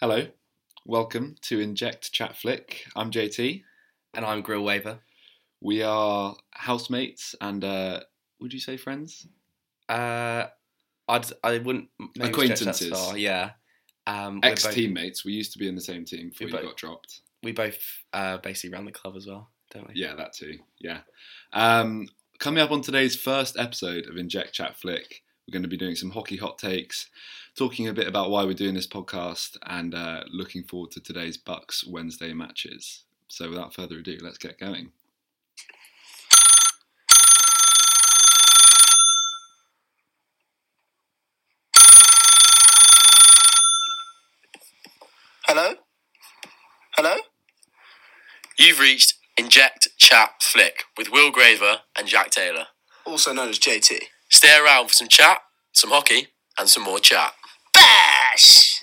Hello, welcome to Inject Chat Flick. I'm JT. And I'm Gryll Weaver. We are housemates and, would you say friends? I wouldn't... Acquaintances. That far, yeah. Ex-teammates. We used to be in the same team before you got dropped. We both basically ran the club as well, don't we? Yeah, that too, yeah. Coming up on today's first episode of Inject Chat Flick, we're going to be doing some hockey hot takes, talking a bit about why we're doing this podcast and looking forward to today's Bucks Wednesday matches. So without further ado, let's get going. Hello? Hello? You've reached Inject Chat Flick with Will Graver and Jack Taylor. Also known as JT. Stay around for some chat, some hockey, and some more chat. Bash!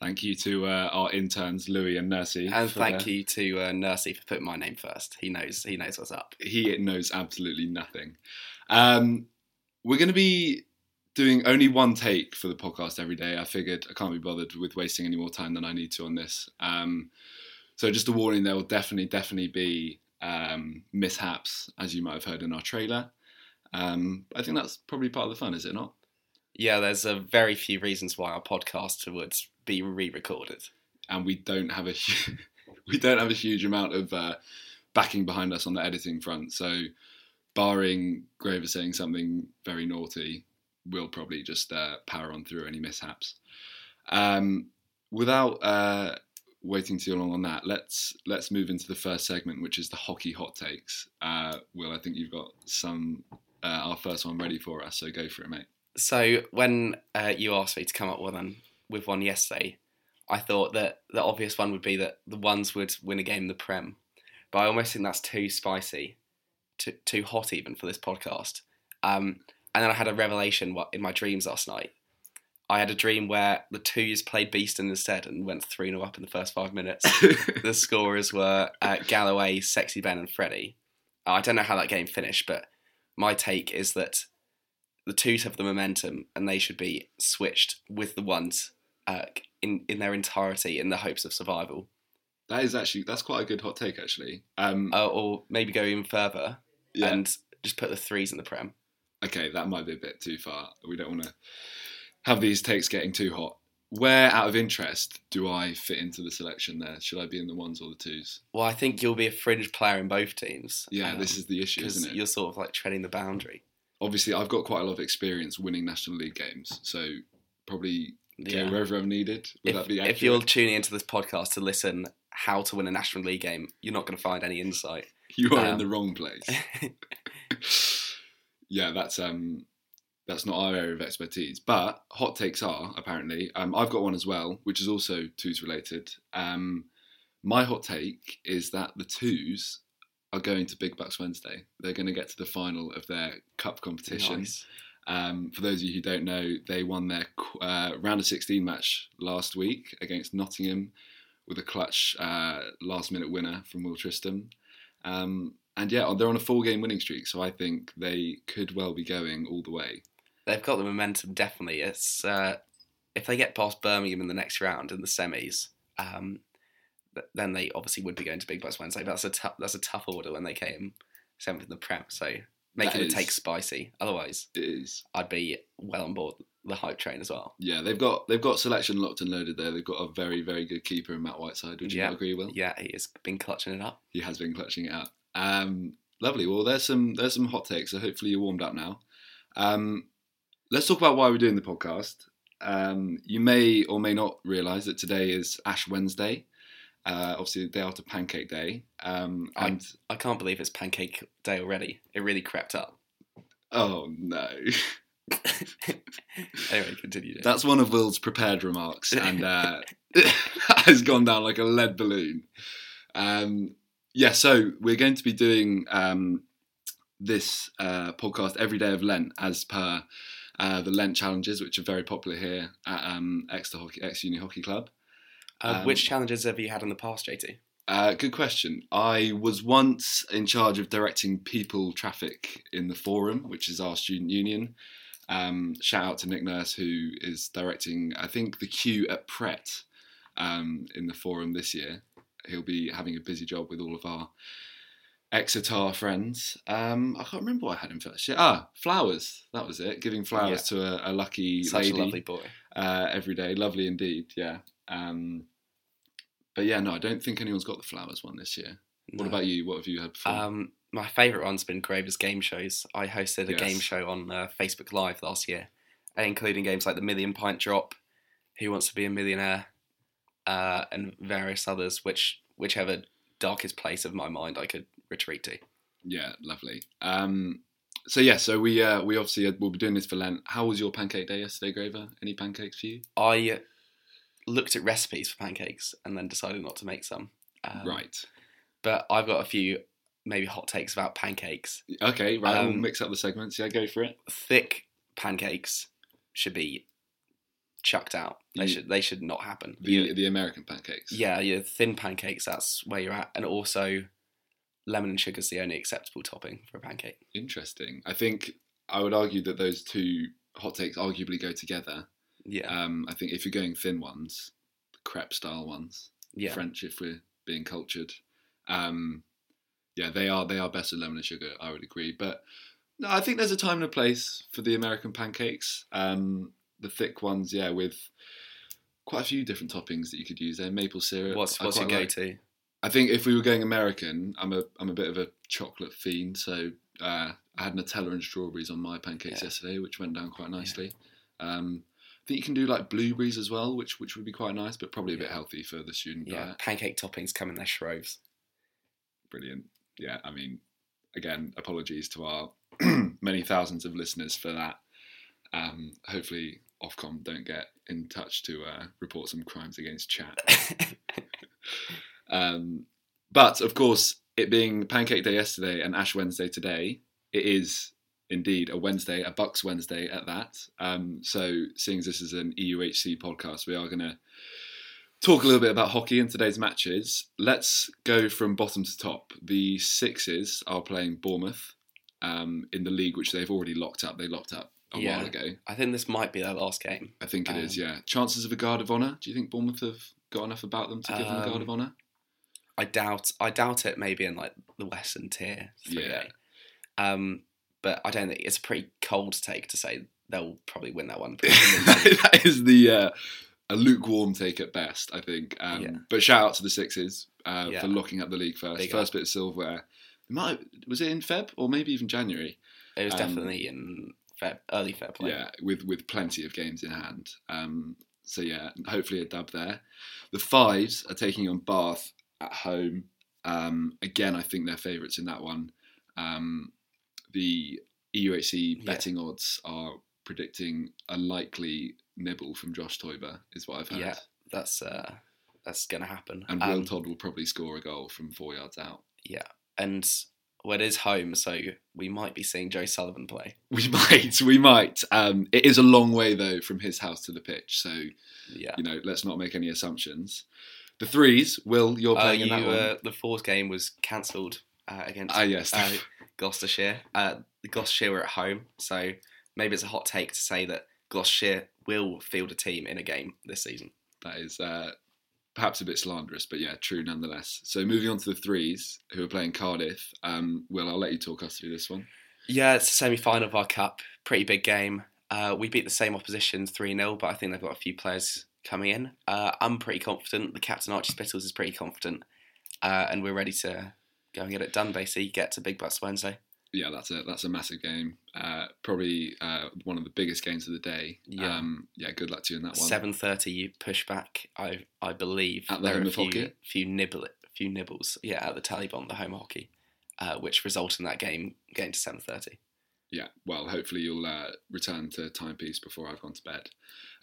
Thank you to our interns, Louis and Nursie. And thank you to Nursie for putting my name first. He knows what's up. He knows absolutely nothing. We're going to be doing only one take for the podcast every day. I figured I can't be bothered with wasting any more time than I need to on this. So just a warning, there will definitely be mishaps, as you might have heard in our trailer. I think that's probably part of the fun, is it not? Yeah, there's a very few reasons why our podcast would be re-recorded, and we don't have a huge amount of backing behind us on the editing front. So, barring Graver saying something very naughty, we'll probably just power on through any mishaps. Without waiting too long on that, let's move into the first segment, which is the hockey hot takes. Will, I think you've got some our first one ready for us, so go for it, mate. So when you asked me to come up with one yesterday, I thought that the obvious one would be that the ones would win a game in the Prem, but I almost think that's too spicy, too hot even for this podcast. And then I had a revelation in my dreams last night. I had a dream where the Twos played Beeston instead and went 3-0 up in the first 5 minutes. The scorers were Galloway, Sexy Ben and Freddie. I don't know how that game finished, but my take is that the Twos have the momentum and they should be switched with the Ones in their entirety in the hopes of survival. That's quite a good hot take, actually. Or maybe go even further and just put the Threes in the Prem. Okay, that might be a bit too far. We don't want to have these takes getting too hot. Where, out of interest, do I fit into the selection there? Should I be in the Ones or the Twos? Well, I think you'll be a fringe player in both teams. Yeah, this is the issue, isn't it? Because you're sort of like treading the boundary. Obviously, I've got quite a lot of experience winning National League games, so probably go wherever I'm needed. Would that be accurate? If you're tuning into this podcast to listen how to win a National League game, you're not going to find any insight. You are in the wrong place. Yeah, that's not our area of expertise. But hot takes are, apparently. I've got one as well, which is also Twos related. My hot take is that the Twos are going to Big Bucks Wednesday. They're going to get to the final of their cup competition. Nice. For those of you who don't know, they won their round of 16 match last week against Nottingham with a clutch last-minute winner from Will Tristan. They're on a 4-game winning streak, so I think they could well be going all the way. They've got the momentum, definitely. It's if they get past Birmingham in the next round in the semis, then they obviously would be going to Big Bucks Wednesday. But that's a tough order when they came 7th in the Prem, so making the take spicy. Otherwise, it is. I'd be well on board the hype train as well. Yeah, they've got selection locked and loaded there. They've got a very, very good keeper in Matt Whiteside. Would you not agree, Will? Yeah, he has been clutching it up. Lovely. Well, there's some hot takes, so hopefully you're warmed up now. Let's talk about why we're doing the podcast. You may or may not realise that today is Ash Wednesday. Obviously, the day after Pancake Day. And I can't believe it's Pancake Day already. It really crept up. Oh, no. Anyway, continue. That's one of Will's prepared remarks, and has gone down like a lead balloon. So we're going to be doing this podcast every day of Lent, as per the Lent challenges, which are very popular here at Exeter Uni Hockey Club. Which challenges have you had in the past, JT? Good question. I was once in charge of directing people traffic in the Forum, which is our student union. Shout out to Nick Nurse, who is directing, I think, the queue at Pret in the Forum this year. He'll be having a busy job with all of our Exeter friends. I can't remember what I had in first year. Flowers. That was it. Giving flowers to a lucky lady. Such a lovely boy. Every day. Lovely indeed, yeah. But yeah, no, I don't think anyone's got the flowers one this year. No. What about you? What have you had before? My favourite one's been Graver's game shows. I hosted a game show on Facebook Live last year, including games like the Million Pint Drop, Who Wants to Be a Millionaire, and various others, whichever darkest place of my mind I could retreat to. Yeah, lovely. So we obviously will be doing this for Lent. How was your pancake day yesterday, Graver? Any pancakes for you? I looked at recipes for pancakes and then decided not to make some. Right. But I've got a few maybe hot takes about pancakes. Okay, right. We'll mix up the segments. Yeah, go for it. Thick pancakes should be chucked out. They should not happen. The American pancakes. Yeah, your thin pancakes. That's where you're at. And also, lemon and sugar is the only acceptable topping for a pancake. Interesting. I think I would argue that those two hot takes arguably go together. Yeah. I think if you're going thin ones, crepe style ones, French if we're being cultured, they are best with lemon and sugar, I would agree. But no, I think there's a time and a place for the American pancakes. The thick ones, with quite a few different toppings that you could use there. Maple syrup. What's your go-to? Like. I think if we were going American, I'm a bit of a chocolate fiend, so I had Nutella and strawberries on my pancakes yesterday, which went down quite nicely. Yeah. I think you can do like blueberries as well, which would be quite nice, but probably a bit healthy for the student diet. Pancake toppings come in their shroves. Brilliant. Yeah, I mean, again, apologies to our many thousands of listeners for that. Hopefully, Ofcom don't get in touch to report some crimes against chat. But of course, it being Pancake Day yesterday and Ash Wednesday today, it is indeed a Wednesday, a Bucks Wednesday at that. So seeing as this is an EUHC podcast, we are going to talk a little bit about hockey in today's matches. Let's go from bottom to top. The Sixes are playing Bournemouth in the league, which they've already locked up. They locked up a while ago. I think this might be their last game. I think it is, yeah. Chances of a guard of honour? Do you think Bournemouth have got enough about them to give them a guard of honour? I doubt it, maybe in like the Western tier 3A. But I don't think it's a pretty cold take to say they'll probably win that one. That is a lukewarm take at best, I think. But shout out to the Sixes for locking up the league first. Big first up. Bit of silverware. Was it in Feb or maybe even January? It was definitely in Feb, early Feb. Yeah, with plenty of games in hand. So yeah, hopefully a dub there. The Fives are taking on Bath at home. Again, I think they're favourites in that one. The EUHC betting odds are predicting a likely nibble from Josh Teuber is what I've heard. Yeah, that's going to happen. And Will Todd will probably score a goal from 4 yards out. Yeah, and well, it is home, so we might be seeing Joe Sullivan play. We might. It is a long way, though, from his house to the pitch, so let's not make any assumptions. The Threes, Will, you're playing in that one. The fourth game was cancelled against Gloucestershire. The Gloucestershire were at home, so maybe it's a hot take to say that Gloucestershire will field a team in a game this season. That is perhaps a bit slanderous, but yeah, true nonetheless. So moving on to the Threes, who are playing Cardiff. Will, I'll let you talk us through this one. Yeah, it's the semi-final of our cup. Pretty big game. We beat the same opposition 3-0, but I think they've got a few players coming in. I'm pretty confident. The captain, Archie Spittles, is pretty confident. And we're ready to go and get it done, basically. Get to Big Bucks Wednesday. Yeah, that's a massive game. Probably one of the biggest games of the day. Yeah, good luck to you in that one. 7:30, you push back, I believe. At the home of hockey? A few nibbles, at the Taliban, the home of hockey, which resulted in that game getting to 7:30. Yeah, well, hopefully you'll return to timepiece before I've gone to bed.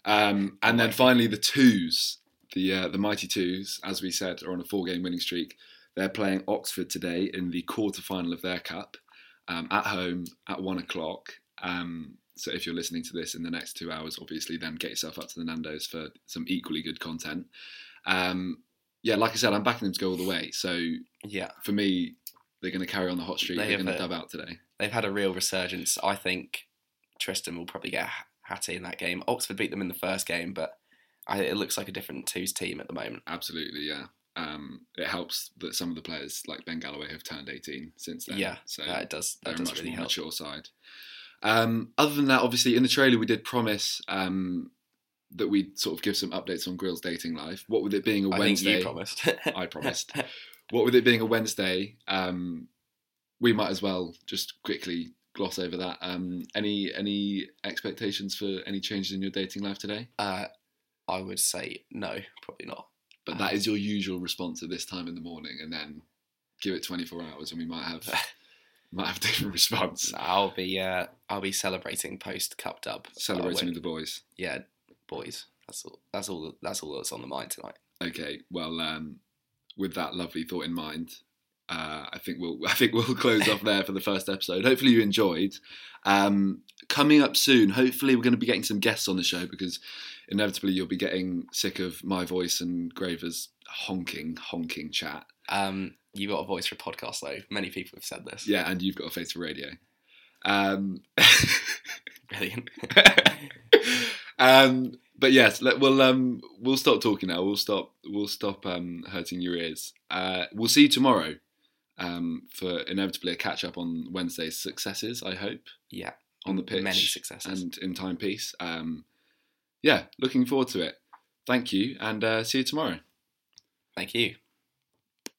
And then finally the Twos, the mighty Twos, as we said, are on a 4-game winning streak. They're playing Oxford today in the quarter-final of their cup. At home at 1 o'clock. So if you're listening to this in the next 2 hours, obviously then get yourself up to the Nandos for some equally good content. Yeah, like I said, I'm backing them to go all the way. So yeah, for me, they're going to carry on the hot streak. They're going to dub out today. They've had a real resurgence. I think Tristan will probably get a hattie in that game. Oxford beat them in the first game, but it looks like a different twos team at the moment. Absolutely, yeah. It helps that some of the players, like Ben Galloway, have turned 18 since then. Yeah, so that does. That does really help. They're a much more mature side. Other than that, obviously, in the trailer, we did promise that we'd sort of give some updates on Gryl's dating life. What with it being a Wednesday... I think you promised. I promised. What with it being a Wednesday, we might as well just quickly gloss over that. Any expectations for any changes in your dating life today? I would say no, probably not. But that is your usual response at this time in the morning, and then give it 24 hours and we might have... Might have a different response. I'll be celebrating post cup dub. Celebrating with the boys. Yeah, boys. That's all that's on the mind tonight. Okay. Well, with that lovely thought in mind, I think we'll close off there for the first episode. Hopefully you enjoyed. Coming up soon, hopefully we're going to be getting some guests on the show, because inevitably you'll be getting sick of my voice and Graver's honking chat. You've got a voice for a podcast, though. Many people have said this. Yeah, and you've got a face for radio. Brilliant. But yes, we'll stop talking now. We'll stop hurting your ears. We'll see you tomorrow for inevitably a catch up on Wednesday's successes. I hope. Yeah. On the pitch, many successes, and in timepiece. Yeah, looking forward to it. Thank you, and see you tomorrow. Thank you.